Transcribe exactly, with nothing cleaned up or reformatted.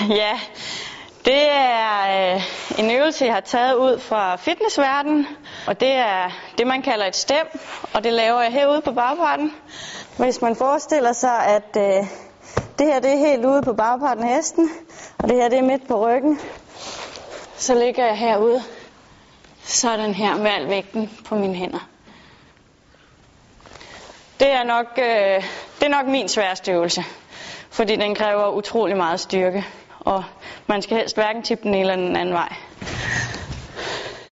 Ja, det er øh, en øvelse, jeg har taget ud fra fitnessverdenen, og det er det, man kalder et stem, og det laver jeg herude på bagparten. Hvis man forestiller sig, at øh, det her det er helt ude på bagparten af hesten, og det her det er midt på ryggen, så ligger jeg herude sådan her med al vægten på mine hænder. Det er nok, øh, det er nok min sværeste øvelse, fordi den kræver utrolig meget styrke, og man skal helst hverken tippe den ene eller den anden vej.